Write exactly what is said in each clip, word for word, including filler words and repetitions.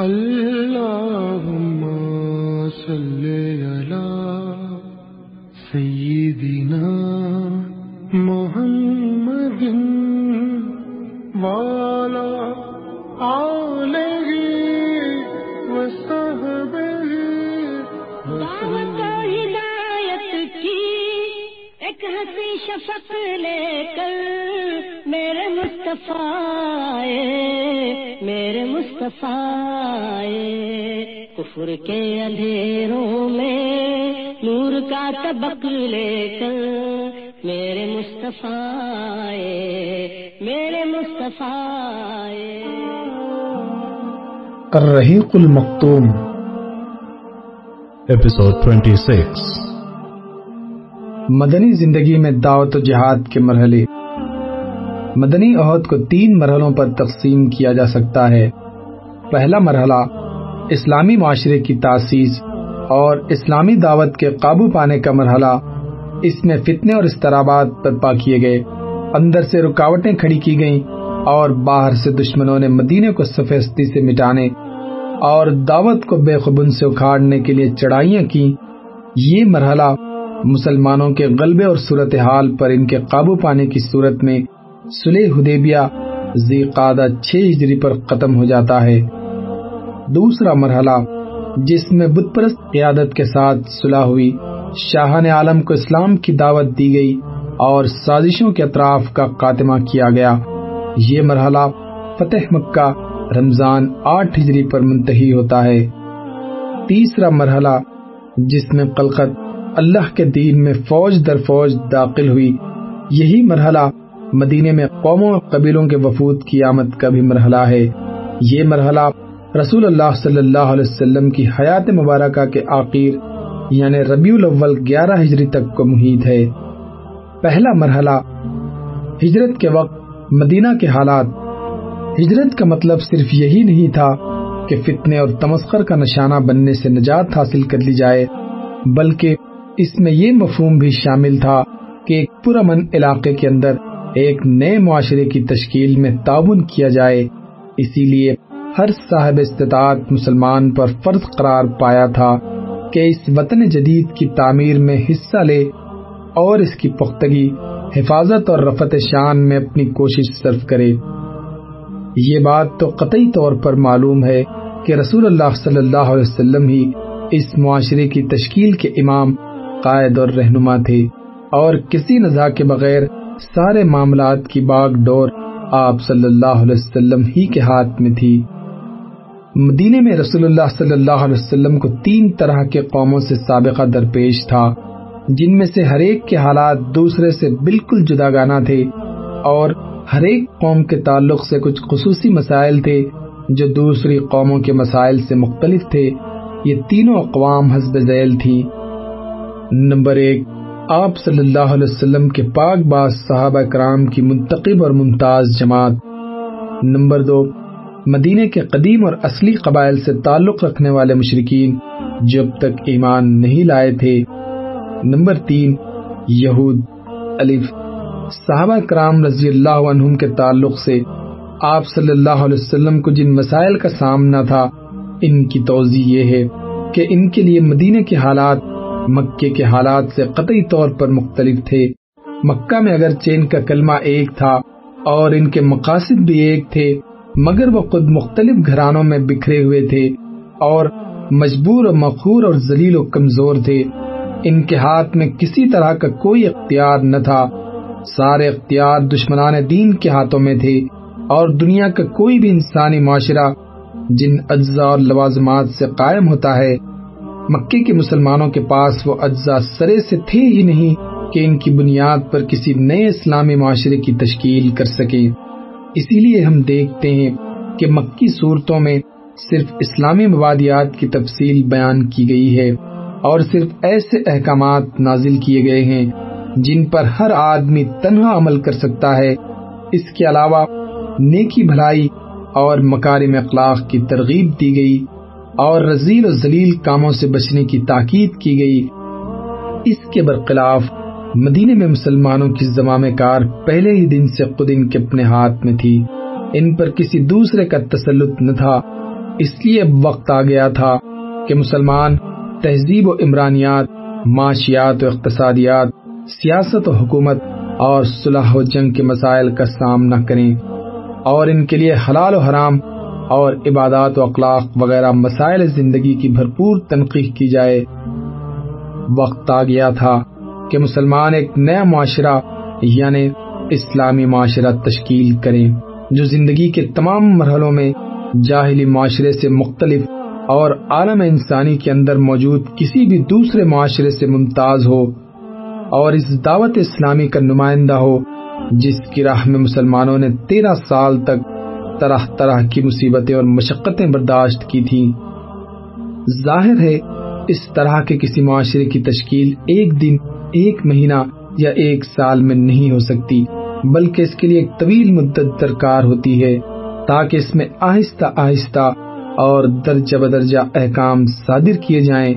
اللہم صلی علی سیدنا محمد وعلی آلہ وصحبہ وسلم. ہدایت کی ایک ہنسی شفق لے کر میرے مصطفیٰ میرے مصطفیٰ کفر کے اندھیروں میں نور کا طبق لے کر میرے مصطفیٰ میرے مصطفیٰ. ار رحیق المختوم ایپیسوڈ چھبیس. مدنی زندگی میں دعوت و جہاد کے مرحلے. مدنی عہد کو تین مرحلوں پر تقسیم کیا جا سکتا ہے. پہلا مرحلہ اسلامی معاشرے کی تاسیس اور اسلامی دعوت کے قابو پانے کا مرحلہ. اس میں فتنے اور اضطرابات برپا کیے گئے، اندر سے رکاوٹیں کھڑی کی گئیں اور باہر سے دشمنوں نے مدینے کو صف ہستی سے مٹانے اور دعوت کو بے خبن سے اکھاڑنے کے لیے چڑھائیاں کیں. یہ مرحلہ مسلمانوں کے غلبے اور صورتحال پر ان کے قابو پانے کی صورت میں صلح حدیبیہ ذی قعدہ چھ ہجری پر ختم ہو جاتا ہے. دوسرا مرحلہ جس میں بت پرست قیادت کے ساتھ صلح ہوئی، شاہان عالم کو اسلام کی دعوت دی گئی اور سازشوں کے اطراف کا خاتمہ کیا گیا. یہ مرحلہ فتح مکہ رمضان آٹھ ہجری پر منتہی ہوتا ہے. تیسرا مرحلہ جس میں خلقت اللہ کے دین میں فوج در فوج داخل ہوئی. یہی مرحلہ مدینے میں قوموں اور قبیلوں کے وفود کی آمد کا بھی مرحلہ ہے. یہ مرحلہ رسول اللہ صلی اللہ علیہ وسلم کی حیات مبارکہ کے آخر یعنی ربیع الاول گیارہ ہجری تک کو محیط ہے. پہلا مرحلہ ہجرت کے وقت مدینہ کے حالات. ہجرت کا مطلب صرف یہی نہیں تھا کہ فتنے اور تمسخر کا نشانہ بننے سے نجات حاصل کر لی جائے، بلکہ اس میں یہ مفہوم بھی شامل تھا کہ ایک پرامن علاقے کے اندر ایک نئے معاشرے کی تشکیل میں تعاون کیا جائے. اسی لیے ہر صاحب استطاعت مسلمان پر فرض قرار پایا تھا کہ اس وطن جدید کی تعمیر میں حصہ لے اور اس کی پختگی، حفاظت اور رفعت شان میں اپنی کوشش صرف کرے. یہ بات تو قطعی طور پر معلوم ہے کہ رسول اللہ صلی اللہ علیہ وسلم ہی اس معاشرے کی تشکیل کے امام، قائد اور رہنما تھے، اور کسی نزاع کے بغیر سارے معاملات کی باغ ڈور آپ صلی اللہ علیہ وسلم ہی کے ہاتھ میں تھی. مدینے میں رسول اللہ صلی اللہ علیہ وسلم کو تین طرح کے قوموں سے سابقہ درپیش تھا، جن میں سے ہر ایک کے حالات دوسرے سے بالکل جداگانہ تھے اور ہر ایک قوم کے تعلق سے کچھ خصوصی مسائل تھے جو دوسری قوموں کے مسائل سے مختلف تھے. یہ تینوں اقوام حسب ذیل تھیں. نمبر ایک، آپ صلی اللہ علیہ وسلم کے پاک باز صحابہ کرام کی منتخب اور ممتاز جماعت. نمبر دو، مدینے کے قدیم اور اصلی قبائل سے تعلق رکھنے والے مشرکین جو اب تک ایمان نہیں لائے تھے. نمبر تین، یہود الف صحابہ کرام رضی اللہ عنہم کے تعلق سے آپ صلی اللہ علیہ وسلم کو جن مسائل کا سامنا تھا ان کی توضیح یہ ہے کہ ان کے لیے مدینے کے حالات مکے کے حالات سے قطعی طور پر مختلف تھے. مکہ میں اگرچہ ان کا کلمہ ایک تھا اور ان کے مقاصد بھی ایک تھے، مگر وہ خود مختلف گھرانوں میں بکھرے ہوئے تھے اور مجبور و مخور اور ذلیل و کمزور تھے. ان کے ہاتھ میں کسی طرح کا کوئی اختیار نہ تھا. سارے اختیار دشمنان دین کے ہاتھوں میں تھے، اور دنیا کا کوئی بھی انسانی معاشرہ جن اجزاء اور لوازمات سے قائم ہوتا ہے، مکے کے مسلمانوں کے پاس وہ اجزاء سرے سے تھے ہی نہیں کہ ان کی بنیاد پر کسی نئے اسلامی معاشرے کی تشکیل کر سکے. اسی لیے ہم دیکھتے ہیں کہ مکی صورتوں میں صرف اسلامی مبادیات کی تفصیل بیان کی گئی ہے اور صرف ایسے احکامات نازل کیے گئے ہیں جن پر ہر آدمی تنہا عمل کر سکتا ہے. اس کے علاوہ نیکی بھلائی اور مکارم اخلاق کی ترغیب دی گئی اور رذیل و ذلیل کاموں سے بچنے کی تاکید کی گئی. اس کے برخلاف مدینے میں مسلمانوں کی زمام کار پہلے ہی دن سے خود ان کے اپنے ہاتھ میں تھی. ان پر کسی دوسرے کا تسلط نہ تھا. اس لیے وقت آ گیا تھا کہ مسلمان تہذیب و عمرانیات، معاشیات و اقتصادیات، سیاست و حکومت اور صلح و جنگ کے مسائل کا سامنا کریں اور ان کے لیے حلال و حرام اور عبادات و اخلاق وغیرہ مسائل زندگی کی بھرپور تنقیح کی جائے۔ وقت آ گیا تھا کہ مسلمان ایک نیا معاشرہ یعنی اسلامی معاشرہ تشکیل کریں جو زندگی کے تمام مرحلوں میں جاہلی معاشرے سے مختلف اور عالم انسانی کے اندر موجود کسی بھی دوسرے معاشرے سے ممتاز ہو اور اس دعوت اسلامی کا نمائندہ ہو جس کی راہ میں مسلمانوں نے تیرہ سال تک طرح طرح کی مصیبتیں اور مشقتیں برداشت کی تھیں۔ ظاہر ہے اس طرح کے کسی معاشرے کی تشکیل ایک دن، ایک مہینہ یا ایک سال میں نہیں ہو سکتی، بلکہ اس کے لیے ایک طویل مدت درکار ہوتی ہے تاکہ اس میں آہستہ آہستہ اور درجہ بدرجہ احکام صادر کیے جائیں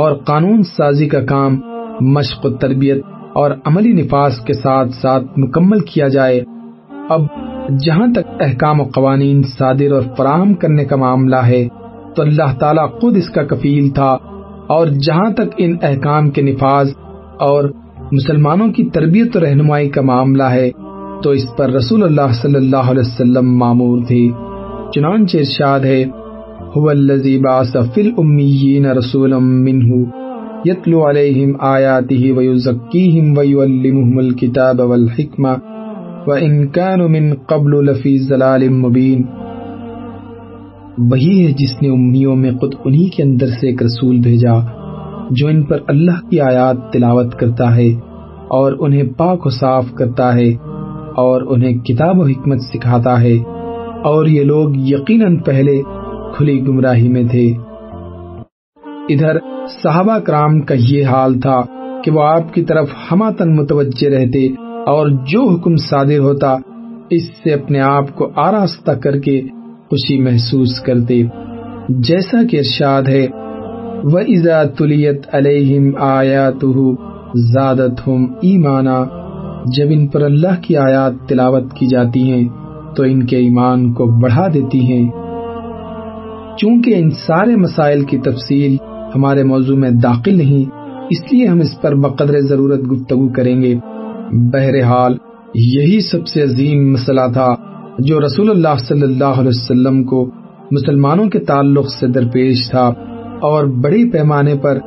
اور قانون سازی کا کام مشق و تربیت اور عملی نفاذ کے ساتھ ساتھ مکمل کیا جائے۔ اب جہاں تک احکام و قوانین صادر اور فراہم کرنے کا معاملہ ہے تو اللہ تعالیٰ خود اس کا کفیل تھا، اور جہاں تک ان احکام کے نفاذ اور مسلمانوں کی تربیت و رہنمائی کا معاملہ ہے تو اس پر رسول اللہ صلی اللہ علیہ وسلم مامور تھے۔ چنانچہ ارشاد ہے، هو الذی بعث فی الامیین رسولا منہ یتلو علیہم آیاتہ ویزکیہم ویعلمہم الکتاب والحکمہ وان کانوا من قبل لفی ضلال مبین۔ وہی ہے جس نے امیوں میں خود انہی کے اندر سے ایک رسول بھیجا جو ان پر اللہ کی آیات تلاوت کرتا ہے اور انہیں پاک و صاف کرتا ہے اور انہیں کتاب و حکمت سکھاتا ہے، اور یہ لوگ یقیناً پہلے کھلی گمراہی میں تھے۔ ادھر صحابہ کرام کا یہ حال تھا کہ وہ آپ کی طرف ہمتن متوجہ رہتے اور جو حکم صادر ہوتا اس سے اپنے آپ کو آراستہ کر کے خوشی محسوس کرتے، جیسا کہ ارشاد ہے، وَإِذَا تُلِيَتْ عَلَيْهِمْ آيَاتُهُ زَادَتْهُمْ إِيمَانًا، جب ان پر اللہ کی آیات تلاوت کی جاتی ہیں تو ان کے ایمان کو بڑھا دیتی ہیں۔ چونکہ ان سارے مسائل کی تفصیل ہمارے موضوع میں داخل نہیں، اس لیے ہم اس پر بقدر ضرورت گفتگو کریں گے۔ بہرحال یہی سب سے عظیم مسئلہ تھا جو رسول اللہ صلی اللہ علیہ وسلم کو مسلمانوں کے تعلق سے درپیش تھا، اور بڑے پیمانے پر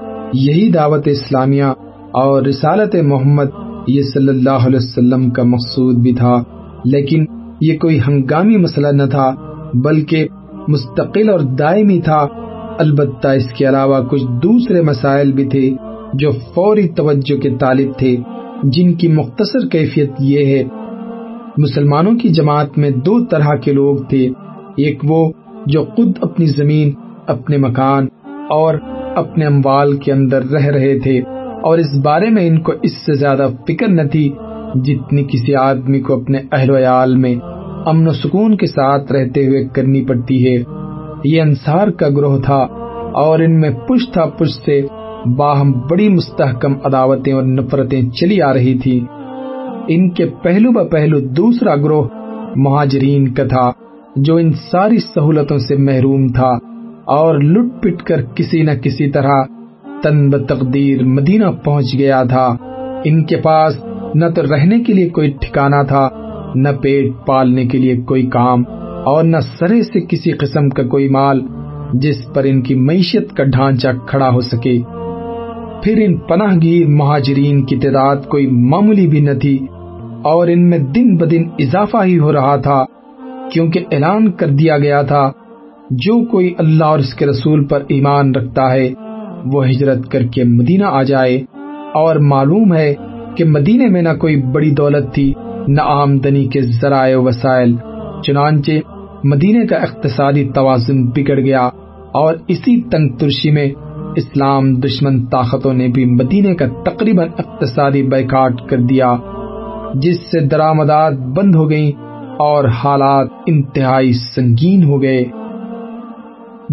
یہی دعوت اسلامیہ اور رسالت محمد یہ صلی اللہ علیہ وسلم کا مقصود بھی تھا، لیکن یہ کوئی ہنگامی مسئلہ نہ تھا بلکہ مستقل اور دائمی تھا۔ البتہ اس کے علاوہ کچھ دوسرے مسائل بھی تھے جو فوری توجہ کے طالب تھے، جن کی مختصر کیفیت یہ ہے، مسلمانوں کی جماعت میں دو طرح کے لوگ تھے، ایک وہ جو خود اپنی زمین، اپنے مکان اور اپنے اموال کے اندر رہ رہے تھے اور اس بارے میں ان کو اس سے زیادہ فکر نہ تھی جتنی کسی آدمی کو اپنے اہل و عیال میں امن و سکون کے ساتھ رہتے ہوئے کرنی پڑتی ہے۔ یہ انصار کا گروہ تھا اور ان میں پشت تھا پشت سے باہم بڑی مستحکم عداوتیں اور نفرتیں چلی آ رہی تھیں۔ ان کے پہلو با پہلو دوسرا گروہ مہاجرین کا تھا جو ان ساری سہولتوں سے محروم تھا اور لٹ پٹ کر کسی نہ کسی طرح تن بتقدیر مدینہ پہنچ گیا تھا۔ ان کے پاس نہ تو رہنے کے لیے کوئی ٹھکانہ تھا، نہ پیٹ پالنے کے لیے کوئی کام، اور نہ سرے سے کسی قسم کا کوئی مال جس پر ان کی معیشت کا ڈھانچہ کھڑا ہو سکے۔ پھر ان پناہ گیر مہاجرین کی تعداد کوئی معمولی بھی نہ تھی اور ان میں دن بدن اضافہ ہی ہو رہا تھا، کیونکہ اعلان کر دیا گیا تھا جو کوئی اللہ اور اس کے رسول پر ایمان رکھتا ہے وہ ہجرت کر کے مدینہ آ جائے، اور معلوم ہے کہ مدینے میں نہ کوئی بڑی دولت تھی نہ آمدنی کے ذرائع و وسائل، چنانچہ مدینے کا اقتصادی توازن بگڑ گیا، اور اسی تنگ ترشی میں اسلام دشمن طاقتوں نے بھی مدینے کا تقریباً اقتصادی بائیکاٹ کر دیا، جس سے درآمدات بند ہو گئیں اور حالات انتہائی سنگین ہو گئے۔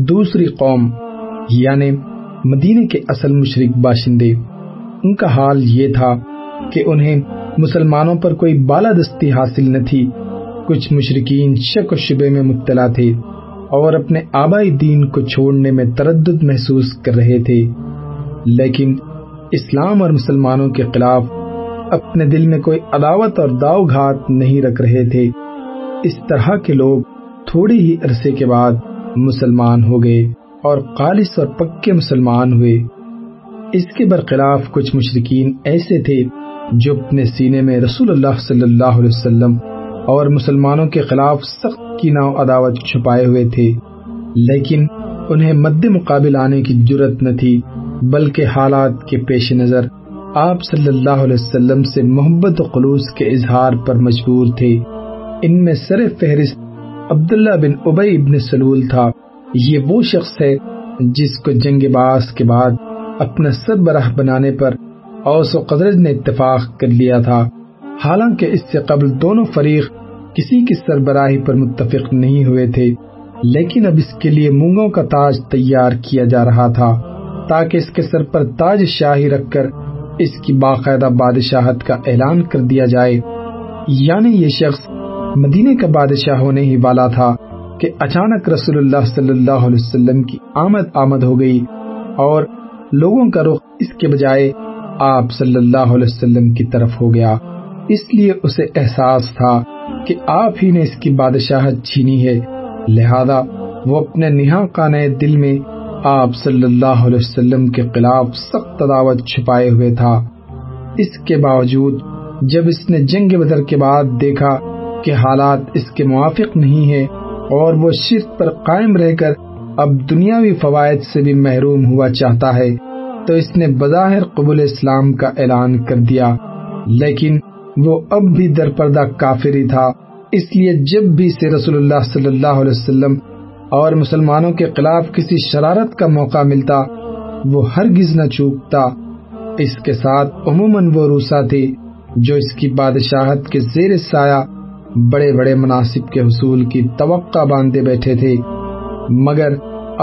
دوسری قوم یعنی مدینے کے اصل مشرک باشندے، ان کا حال یہ تھا کہ انہیں مسلمانوں پر کوئی بالادستی حاصل نہ تھی، کچھ مشرکین شک و شبے میں مبتلا تھے اور اپنے آبائی دین کو چھوڑنے میں تردد محسوس کر رہے تھے، لیکن اسلام اور مسلمانوں کے خلاف اپنے دل میں کوئی عداوت اور داؤ گھات نہیں رکھ رہے تھے۔ اس طرح کے لوگ تھوڑے ہی عرصے کے بعد مسلمان ہو گئے اور خالص اور پکے مسلمان ہوئے۔ اس کے برخلاف کچھ مشرکین ایسے تھے جو اپنے سینے میں رسول اللہ صلی اللہ علیہ وسلم اور مسلمانوں کے خلاف سخت کینہ و عداوت چھپائے ہوئے تھے، لیکن انہیں مد مقابل آنے کی جرأت نہ تھی، بلکہ حالات کے پیش نظر آپ صلی اللہ علیہ وسلم سے محبت و خلوص کے اظہار پر مجبور تھے۔ ان میں سر فہرست عبداللہ بن ابی ابن سلول تھا۔ یہ وہ شخص ہے جس کو جنگ باعث کے بعد اپنا سربراہ بنانے پر اوس و خزرج نے اتفاق کر لیا تھا، حالانکہ اس سے قبل دونوں فریق کسی کی سربراہی پر متفق نہیں ہوئے تھے، لیکن اب اس کے لیے مونگوں کا تاج تیار کیا جا رہا تھا تاکہ اس کے سر پر تاج شاہی رکھ کر اس کی باقاعدہ بادشاہت کا اعلان کر دیا جائے۔ یعنی یہ شخص مدینے کا بادشاہ ہونے ہی والا تھا کہ اچانک رسول اللہ صلی اللہ علیہ وسلم کی آمد آمد ہو گئی اور لوگوں کا رخ اس کے بجائے آپ صلی اللہ علیہ وسلم کی طرف ہو گیا۔ اس لیے اسے احساس تھا کہ آپ ہی نے اس کی بادشاہت چھینی ہے، لہذا وہ اپنے نہاں خانے دل میں آپ صلی اللہ علیہ وسلم کے خلاف سخت عداوت چھپائے ہوئے تھا۔ اس کے باوجود جب اس نے جنگ بدر کے بعد دیکھا کہ حالات اس کے موافق نہیں ہیں اور وہ شرک پر قائم رہ کر اب دنیاوی فوائد سے بھی محروم ہوا چاہتا ہے، تو اس نے بظاہر قبول اسلام کا اعلان کر دیا، لیکن وہ اب بھی درپردہ کافر ہی تھا۔ اس لیے جب بھی اسے رسول اللہ صلی اللہ علیہ وسلم اور مسلمانوں کے خلاف کسی شرارت کا موقع ملتا، وہ ہرگز نہ چوکتا۔ اس کے ساتھ عموماً وہ روسا تھے جو اس کی بادشاہت کے زیر سایہ بڑے بڑے مناصب کے حصول کی توقع باندھے بیٹھے تھے، مگر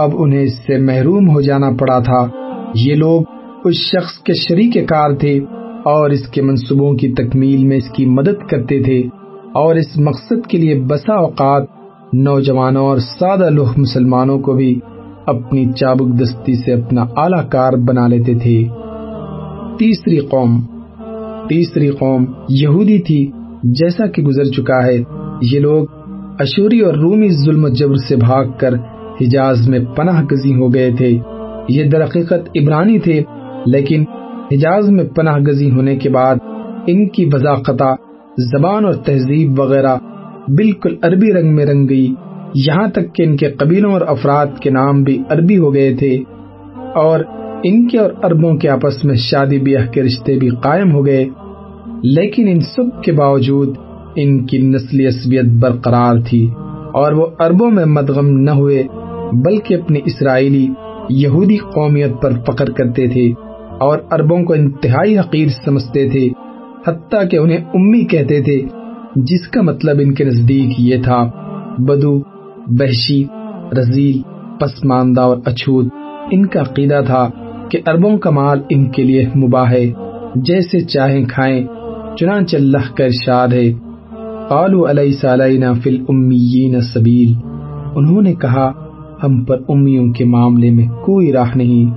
اب انہیں اس سے محروم ہو جانا پڑا تھا۔ یہ لوگ اس شخص کے شریک کار تھے اور اس کے منصوبوں کی تکمیل میں اس کی مدد کرتے تھے، اور اس مقصد کے لیے بسا اوقات نوجوانوں اور سادہ لوہ مسلمانوں کو بھی اپنی چابک دستی سے اپنا اعلی کار بنا لیتے تھے۔ تیسری قوم تیسری قوم یہودی تھی، جیسا کہ گزر چکا ہے۔ یہ لوگ اشوری اور رومی ظلم و جبر سے بھاگ کر حجاز میں پناہ گزیں ہو گئے تھے۔ یہ درحقیقت عبرانی تھے، لیکن حجاز میں پناہ گزیں ہونے کے بعد ان کی بذاقتہ زبان اور تہذیب وغیرہ بالکل عربی رنگ میں رنگ گئی، یہاں تک کہ ان کے قبیلوں اور افراد کے نام بھی عربی ہو گئے تھے، اور ان کے اور عربوں کے آپس میں شادی بیاہ کے رشتے بھی قائم ہو گئے۔ لیکن ان سب کے باوجود ان کی نسلی عصبیت برقرار تھی اور وہ عربوں میں مدغم نہ ہوئے، بلکہ اپنی اسرائیلی یہودی قومیت پر فخر کرتے تھے اور عربوں کو انتہائی حقیر سمجھتے تھے، حتیٰ کہ انہیں امی کہتے تھے، جس کا مطلب ان کے نزدیک یہ تھا بدو، بحشی، رذیل، پسماندہ اور اچھوت۔ ان کا عقیدہ تھا کہ عربوں کا مال ان کے لیے مباح ہے، جیسے چاہیں کھائیں، چنانچہ اللہ کا ارشاد ہے قالوا الیس علینا فی الامیین سبیل، انہوں نے کہا ہم پر امیوں کے معاملے میں کوئی راہ نہیں،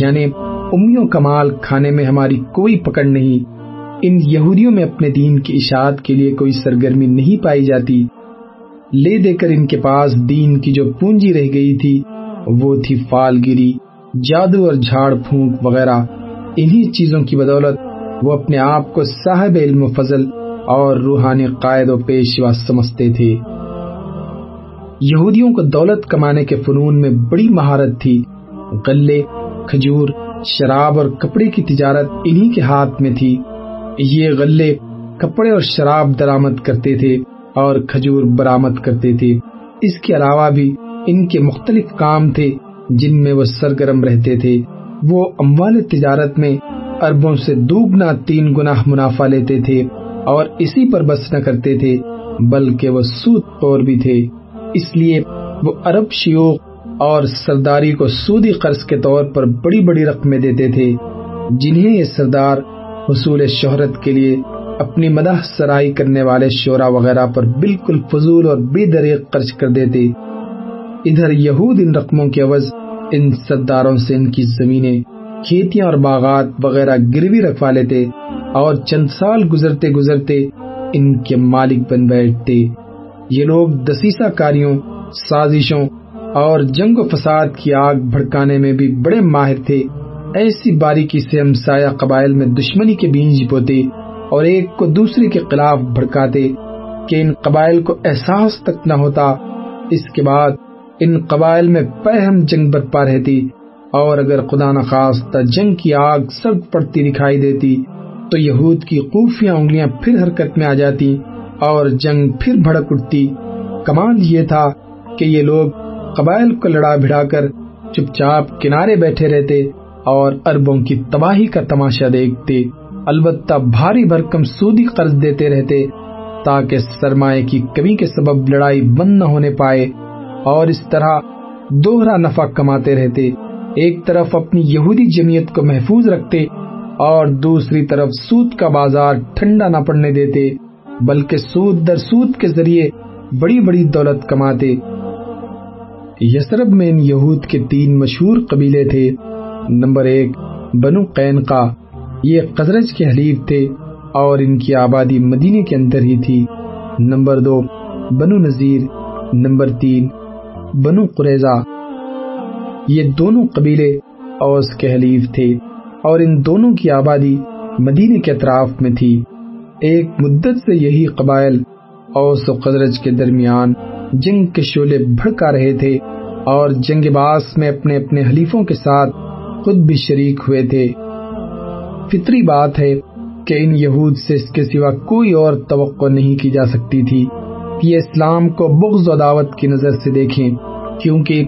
یعنی امیوں کا مال کھانے میں ہماری کوئی پکڑ نہیں۔ ان یہودیوں میں اپنے دین کی اشاعت کے لیے کوئی سرگرمی نہیں پائی جاتی۔ لے دے کر ان کے پاس دین کی جو پونجی رہ گئی تھی وہ تھی فالگیری، جادو اور جھاڑ پھونک وغیرہ۔ انہی چیزوں کی بدولت وہ اپنے آپ کو صاحب علم و فضل اور روحانی قائد و پیشوا سمجھتے تھے۔ یہودیوں کو دولت کمانے کے فنون میں بڑی مہارت تھی، غلے، کھجور، شراب اور کپڑے کی تجارت انہی کے ہاتھ میں تھی۔ یہ غلے، کپڑے اور شراب درآمد کرتے تھے اور کھجور برآمد کرتے تھے۔ اس کے علاوہ بھی ان کے مختلف کام تھے جن میں وہ سرگرم رہتے تھے۔ وہ اموال تجارت میں عربوں سے دوگنا تین گنا منافع لیتے تھے اور اسی پر بس نہ کرتے تھے، بلکہ وہ سود خور بھی تھے۔ اس لیے وہ عرب شیوخ اور سرداری کو سودی قرض کے طور پر بڑی بڑی رقمیں دیتے تھے، جنہیں یہ سردار حصول شہرت کے لیے اپنی مداح سرائی کرنے والے شعراء وغیرہ پر بالکل فضول اور بے دریغ خرچ کر دیتے۔ ادھر یہود ان رقموں کے عوض ان سرداروں سے ان کی زمینیں، کھیتیاں اور باغات وغیرہ گروی رکھوا لیتے اور چند سال گزرتے گزرتے ان کے مالک بن بیٹھتے۔ یہ لوگ دسیسہ کاریوں، سازشوں اور جنگ و فساد کی آگ بھڑکانے میں بھی بڑے ماہر تھے۔ ایسی باریکی سے ہمسایہ قبائل میں دشمنی کے بیج بوتے اور ایک کو دوسرے کے خلاف بھڑکاتے کہ ان قبائل کو احساس تک نہ ہوتا۔ اس کے بعد ان قبائل میں پہم جنگ برپا رہتی، اور اگر خدا نخواستہ جنگ کی آگ سرد پڑتی دکھائی دیتی تو یہود کی خفیہ انگلیاں پھر حرکت میں آ جاتی اور جنگ پھر بھڑک اٹھتی۔ کمال یہ تھا کہ یہ لوگ قبائل کو لڑا بھڑا کر چپ چاپ کنارے بیٹھے رہتے اور عربوں کی تباہی کا تماشا دیکھتے، البتہ بھاری بھرکم سودی قرض دیتے رہتے تاکہ سرمایہ کی کمی کے سبب لڑائی بند نہ ہونے پائے، اور اس طرح دوہرا نفع کماتے رہتے۔ ایک طرف اپنی یہودی جمعیت کو محفوظ رکھتے اور دوسری طرف سود کا بازار ٹھنڈا نہ پڑنے دیتے، بلکہ سود در سود کے ذریعے بڑی بڑی دولت کماتے۔ یثرب میں ان یہود کے تین مشہور قبیلے تھے۔ نمبر ایک بنو قینقاع، یہ قزرج کے حلیف تھے اور ان کی آبادی مدینے کے اندر ہی تھی۔ نمبر دو بنو نذیر، نمبر تین بنو قریظہ۔ یہ دونوں قبیلے اوس کے حلیف تھے اور ان دونوں کی آبادی مدینے کے اطراف میں تھی۔ ایک مدت سے یہی قبائل اوس و خزرج کے درمیان جنگ کے شعلے بھڑکا رہے تھے اور جنگ باعث میں اپنے اپنے حلیفوں کے ساتھ خود بھی شریک ہوئے تھے۔ فطری بات ہے کہ ان یہود سے اس کے سوا کوئی اور توقع نہیں کی جا سکتی تھی کہ یہ اسلام کو بغض و عداوت کی نظر سے دیکھیں، کیونکہ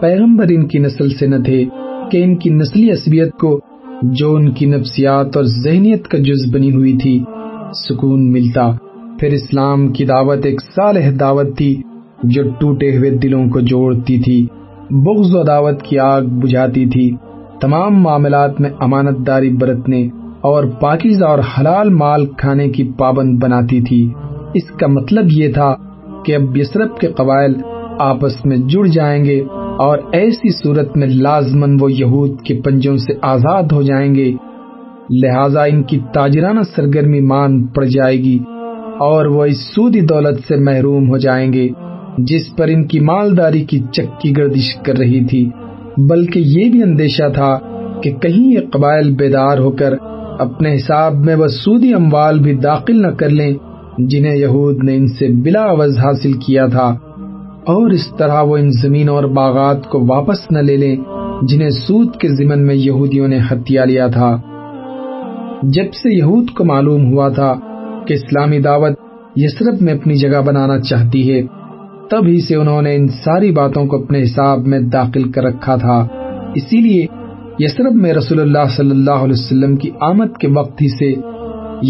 پیغمبر ان کی نسل سے نہ تھے کہ ان کی نسلی عصبیت کو، جو ان کی نفسیات اور ذہنیت کا جز بنی ہوئی تھی، سکون ملتا۔ پھر اسلام کی دعوت ایک صالح دعوت تھی جو ٹوٹے ہوئے دلوں کو جوڑتی تھی، بغض و دعوت کی آگ بجھاتی تھی، تمام معاملات میں امانت داری برتنے اور پاکیزہ اور حلال مال کھانے کی پابند بناتی تھی۔ اس کا مطلب یہ تھا کہ اب یثرب کے قبائل آپس میں جڑ جائیں گے اور ایسی صورت میں لازماً وہ یہود کے پنجوں سے آزاد ہو جائیں گے، لہٰذا ان کی تاجرانہ سرگرمی مان پڑ جائے گی اور وہ اس سودی دولت سے محروم ہو جائیں گے جس پر ان کی مالداری کی چکی گردش کر رہی تھی، بلکہ یہ بھی اندیشہ تھا کہ کہیں یہ قبائل بیدار ہو کر اپنے حساب میں وہ سودی اموال بھی داخل نہ کر لیں جنہیں یہود نے ان سے بلا عوض حاصل کیا تھا، اور اس طرح وہ ان زمینوں اور باغات کو واپس نہ لے لیں جنہیں سود کے ضمن میں یہودیوں نے ہتھیا لیا تھا۔ جب سے یہود کو معلوم ہوا تھا کہ اسلامی دعوت یثرب میں اپنی جگہ بنانا چاہتی ہے، تب ہی سے انہوں نے ان ساری باتوں کو اپنے حساب میں داخل کر رکھا تھا۔ اسی لیے یثرب میں رسول اللہ صلی اللہ علیہ وسلم کی آمد کے وقت ہی سے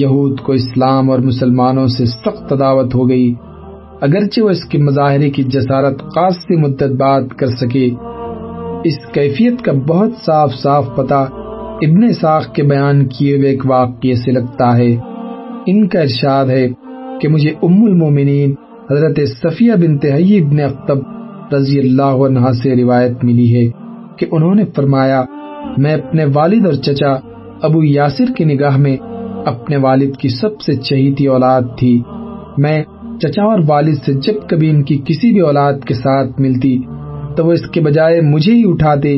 یہود کو اسلام اور مسلمانوں سے سخت عداوت ہو گئی، اگرچہ وہ اس کے مظاہرے کی جسارت خاصی مدت بعد کر سکے۔ اس کیفیت کا بہت صاف صاف پتہ ابن اسحاق کے بیان کیے ہوئے ایک واقعے سے لگتا ہے۔ ان کا ارشاد ہے کہ مجھے ام المومنین حضرت صفیہ بنت حیی بن اخطب رضی اللہ عنہ سے روایت ملی ہے کہ انہوں نے فرمایا، میں اپنے والد اور چچا ابو یاسر کی نگاہ میں اپنے والد کی سب سے چہیتی اولاد تھی۔ میں چچا اور والد سے جب کبھی ان کی کسی بھی اولاد کے ساتھ ملتی تو وہ اس کے بجائے مجھے ہی اٹھاتے۔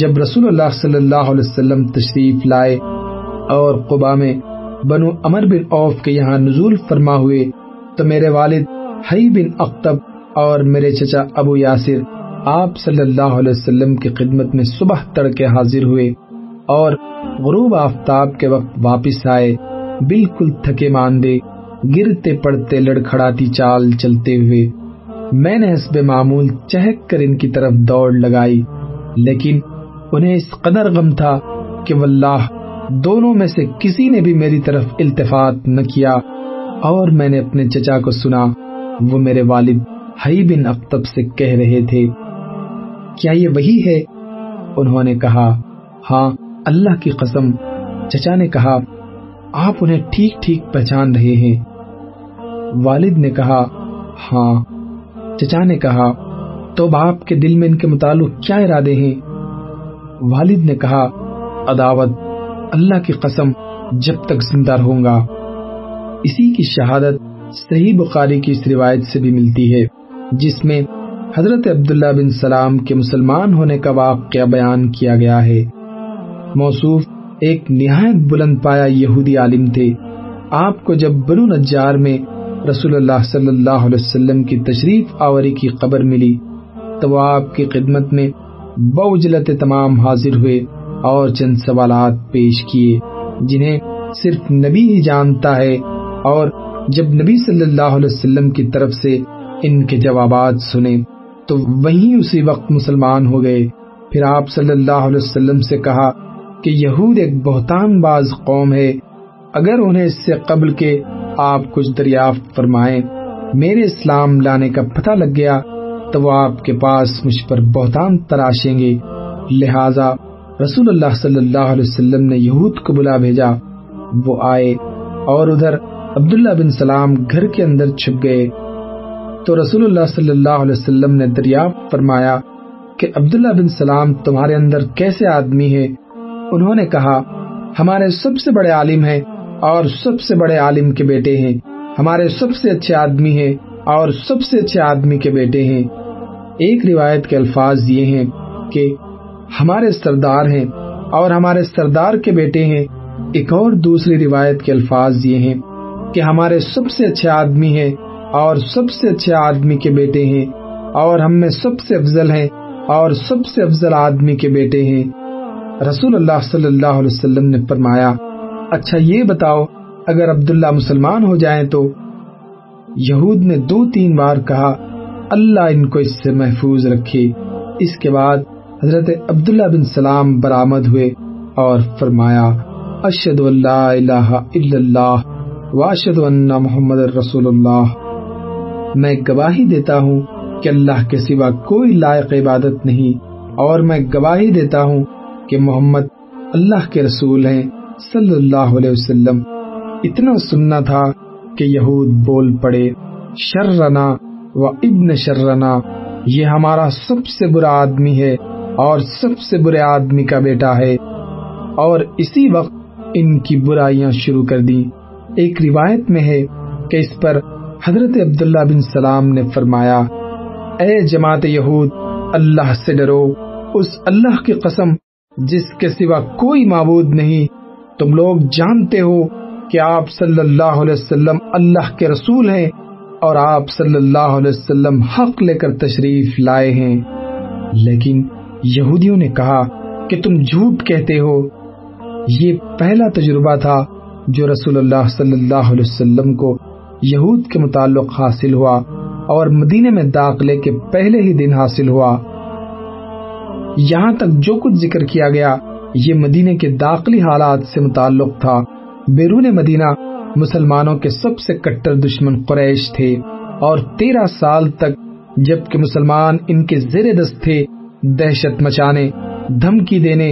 جب رسول اللہ صلی اللہ علیہ وسلم تشریف لائے اور قبا میں بنو عمر بن عوف کے یہاں نزول فرما ہوئے تو میرے والد حی بن اخطب اور میرے چچا ابو یاسر آپ صلی اللہ علیہ وسلم کی خدمت میں صبح تڑکے حاضر ہوئے اور غروب آفتاب کے وقت واپس آئے، بالکل تھکے ماندے، گرتے پڑتے، لڑکھڑاتی چال چلتے ہوئے۔ میں نے حسب معمول چہک کر ان کی طرف دوڑ لگائی، لیکن انہیں اس قدر غم تھا کہ واللہ دونوں میں سے کسی نے بھی میری طرف التفات نہ کیا، اور میں نے اپنے چچا کو سنا وہ میرے والد حی بن اخطب سے کہہ رہے تھے، کیا یہ وہی ہے؟ انہوں نے کہا، ہاں اللہ کی قسم۔ چچا نے کہا، آپ انہیں ٹھیک ٹھیک پہچان رہے ہیں؟ والد نے کہا، ہاں۔ چچا نے کہا، تو باپ کے دل میں ان کے متعلق کیا ارادے ہیں؟ والد نے کہا، عداوت، اللہ کی قسم جب تک زندہ رہوں گا۔ اسی کی شہادت صحیح بخاری کی اس روایت سے بھی ملتی ہے جس میں حضرت عبداللہ بن سلام کے مسلمان ہونے کا واقعہ بیان کیا گیا ہے۔ موصوف ایک نہایت بلند پایا یہودی عالم تھے۔ آپ کو جب بنو نجار میں رسول اللہ صلی اللہ علیہ وسلم کی تشریف آوری کی خبر ملی تو وہ آپ کی خدمت میں بوجلت تمام حاضر ہوئے اور چند سوالات پیش کیے جنہیں صرف نبی ہی جانتا ہے، اور جب نبی صلی اللہ علیہ وسلم کی طرف سے ان کے جوابات سنے تو وہیں اسی وقت مسلمان ہو گئے۔ پھر آپ صلی اللہ علیہ وسلم سے کہا کہ یہود ایک بہتان باز قوم ہے، اگر انہیں اس سے قبل کہ آپ کچھ دریافت فرمائیں میرے اسلام لانے کا پتہ لگ گیا تو وہ آپ کے پاس مجھ پر بہتان تراشیں گے۔ لہٰذا رسول اللہ صلی اللہ علیہ وسلم نے یہود کو بلا بھیجا، وہ آئے اور ادھر عبداللہ بن سلام گھر کے اندر چھپ گئے تو رسول اللہ صلی اللہ علیہ وسلم نے دریافت فرمایا کہ عبداللہ بن سلام تمہارے اندر کیسے آدمی ہے؟ انہوں نے کہا، ہمارے سب سے بڑے عالم ہیں اور سب سے بڑے عالم کے بیٹے ہیں، ہمارے سب سے اچھے آدمی ہیں اور سب سے اچھے آدمی کے بیٹے ہیں۔ ایک روایت کے الفاظ یہ ہیں کہ ہمارے سردار ہیں اور ہمارے سردار کے بیٹے ہیں۔ ایک اور دوسری روایت کے الفاظ یہ ہیں کہ ہمارے سب سے اچھے آدمی ہیں اور سب سے اچھے آدمی کے بیٹے ہیں، اور ہم میں سب سے افضل ہیں اور سب سے افضل آدمی کے بیٹے ہیں۔ رسول اللہ صلی اللہ علیہ وسلم نے فرمایا، اچھا یہ بتاؤ اگر عبداللہ مسلمان ہو جائیں تو؟ یہود نے دو تین بار کہا، اللہ ان کو اس سے محفوظ رکھے۔ اس کے بعد حضرت عبداللہ بن سلام برآمد ہوئے اور فرمایا، اشہد ان لا الہ الا اللہ واشہد ان محمد الرسول اللہ، میں گواہی دیتا ہوں کہ اللہ کے سوا کوئی لائق عبادت نہیں، اور میں گواہی دیتا ہوں کہ محمد اللہ کے رسول ہیں صلی اللہ علیہ وسلم۔ اتنا سننا تھا کہ یہود بول پڑے، شرنا و ابن شرنا، یہ ہمارا سب سے برا آدمی ہے اور سب سے برے آدمی کا بیٹا ہے، اور اسی وقت ان کی برائیاں شروع کر دیں۔ ایک روایت میں ہے کہ اس پر حضرت عبداللہ بن سلام نے فرمایا، اے جماعت یہود، اللہ سے ڈرو، اس اللہ کی قسم جس کے سوا کوئی معبود نہیں۔ تم لوگ جانتے ہو کہ آپ صلی اللہ علیہ وسلم اللہ کے رسول ہیں اور آپ صلی اللہ علیہ وسلم حق لے کر تشریف لائے ہیں، لیکن یہودیوں نے کہا کہ تم جھوٹ کہتے ہو۔ یہ پہلا تجربہ تھا جو رسول اللہ صلی اللہ علیہ وسلم کو یہود کے متعلق حاصل ہوا اور مدینے میں داخلے کے پہلے ہی دن حاصل ہوا۔ یہاں تک جو کچھ ذکر کیا گیا یہ مدینے کے داخلی حالات سے متعلق تھا۔ بیرون مدینہ مسلمانوں کے سب سے کٹر دشمن قریش تھے، اور تیرہ سال تک جبکہ مسلمان ان کے زیر دست تھے، دہشت مچانے، دھمکی دینے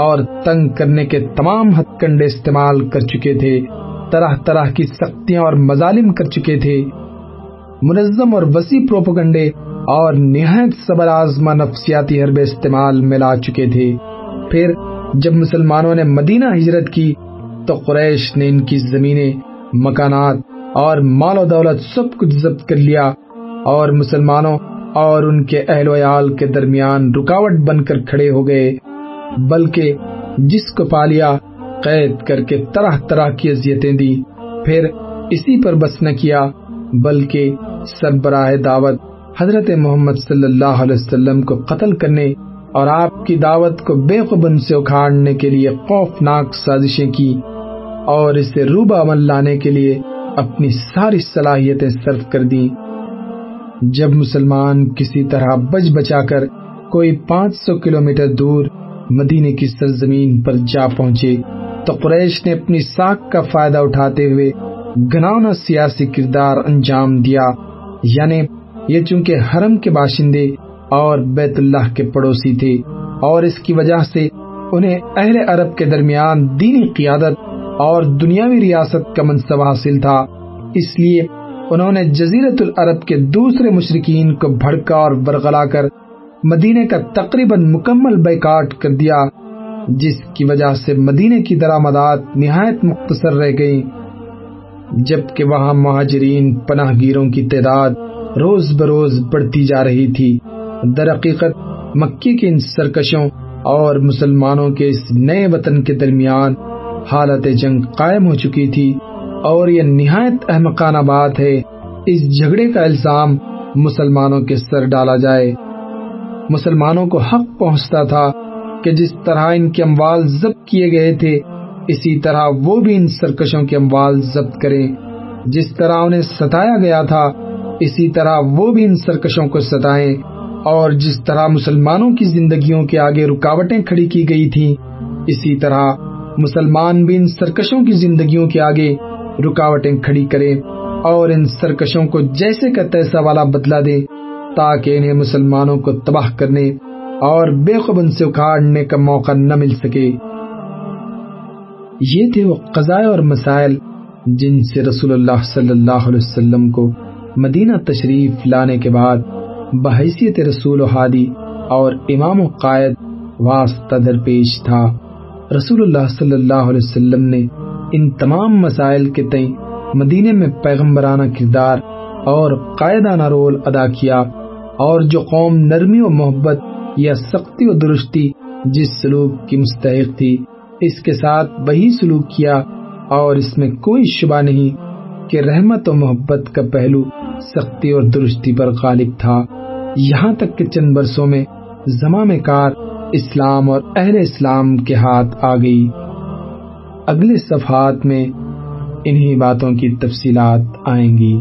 اور تنگ کرنے کے تمام ہتھ کنڈے استعمال کر چکے تھے، طرح طرح کی سختیاں اور مظالم کر چکے تھے۔ منظم اور وسیع پروپیگنڈے اور نہایت صبر آزما نفسیاتی حربے استعمال میں لا چکے تھے۔ پھر جب مسلمانوں نے مدینہ ہجرت کی تو قریش نے ان کی زمینیں، مکانات اور مال و دولت سب کچھ ضبط کر لیا، اور مسلمانوں اور ان کے اہل و عیال کے درمیان رکاوٹ بن کر کھڑے ہو گئے، بلکہ جس کو پا لیا قید کر کے طرح طرح کی اذیتیں دی۔ پھر اسی پر بس نہ کیا بلکہ سربراہ دعوت حضرت محمد صلی اللہ علیہ وسلم کو قتل کرنے اور آپ کی دعوت کو بے خبن سے اکھاڑنے کے لیے خوفناک سازشیں کی، اور اسے روبہ عمل لانے کے لیے اپنی ساری صلاحیتیں صرف کر دیں۔ جب مسلمان کسی طرح بچ بچا کر کوئی پانچ سو کلومیٹر دور مدینے کی سرزمین پر جا پہنچے تو قریش نے اپنی ساکھ کا فائدہ اٹھاتے ہوئے گھناؤنا سیاسی کردار انجام دیا، یعنی یہ چونکہ حرم کے باشندے اور بیت اللہ کے پڑوسی تھے، اور اس کی وجہ سے انہیں اہل عرب کے درمیان دینی قیادت اور دنیاوی ریاست کا منصب حاصل تھا، اس لیے انہوں نے جزیرت العرب کے دوسرے مشرکین کو بھڑکا اور برغلا کر مدینے کا تقریباً مکمل بائیکاٹ کر دیا، جس کی وجہ سے مدینے کی درآمدات نہایت مختصر رہ گئی، جبکہ وہاں مہاجرین پناہ گیروں کی تعداد روز بروز بڑھتی جا رہی تھی۔ درحقیقت مکی کے ان سرکشوں اور مسلمانوں کے اس نئے وطن کے درمیان حالت جنگ قائم ہو چکی تھی، اور یہ نہایت احمقانہ بات ہے اس جھگڑے کا الزام مسلمانوں کے سر ڈالا جائے۔ مسلمانوں کو حق پہنچتا تھا کہ جس طرح ان کے اموال ضبط کیے گئے تھے، اسی طرح وہ بھی ان سرکشوں کے اموال ضبط کریں۔ جس طرح انہیں ستایا گیا تھا، اسی طرح وہ بھی ان سرکشوں کو ستائیں، اور جس طرح مسلمانوں کی زندگیوں کے آگے رکاوٹیں کھڑی کی گئی تھیں، اسی طرح مسلمان بھی ان سرکشوں کی زندگیوں کے آگے رکاوٹیں کھڑی کریں اور ان سرکشوں کو جیسے کا تیسا والا بدلہ دیں، تاکہ انہیں مسلمانوں کو تباہ کرنے اور بے خوبن سے اکھاڑنے کا موقع نہ مل سکے۔ یہ تھے وہ قضایا اور مسائل جن سے رسول اللہ صلی اللہ علیہ وسلم کو مدینہ تشریف لانے کے بعد بحیثیت رسول و ہادی اور امام و قائد واسطہ درپیش تھا۔ رسول اللہ صلی اللہ علیہ وسلم نے ان تمام مسائل کے تئیں مدینے میں پیغمبرانہ کردار اور قائدانہ رول ادا کیا، اور جو قوم نرمی و محبت یا سختی و درستی جس سلوک کی مستحق تھی، اس کے ساتھ وہی سلوک کیا، اور اس میں کوئی شبہ نہیں کہ رحمت و محبت کا پہلو سختی اور درستی پر غالب تھا، یہاں تک کہ چند برسوں میں زمامِ کار اسلام اور اہل اسلام کے ہاتھ آ گئی۔ اگلے صفحات میں انہی باتوں کی تفصیلات آئیں گی۔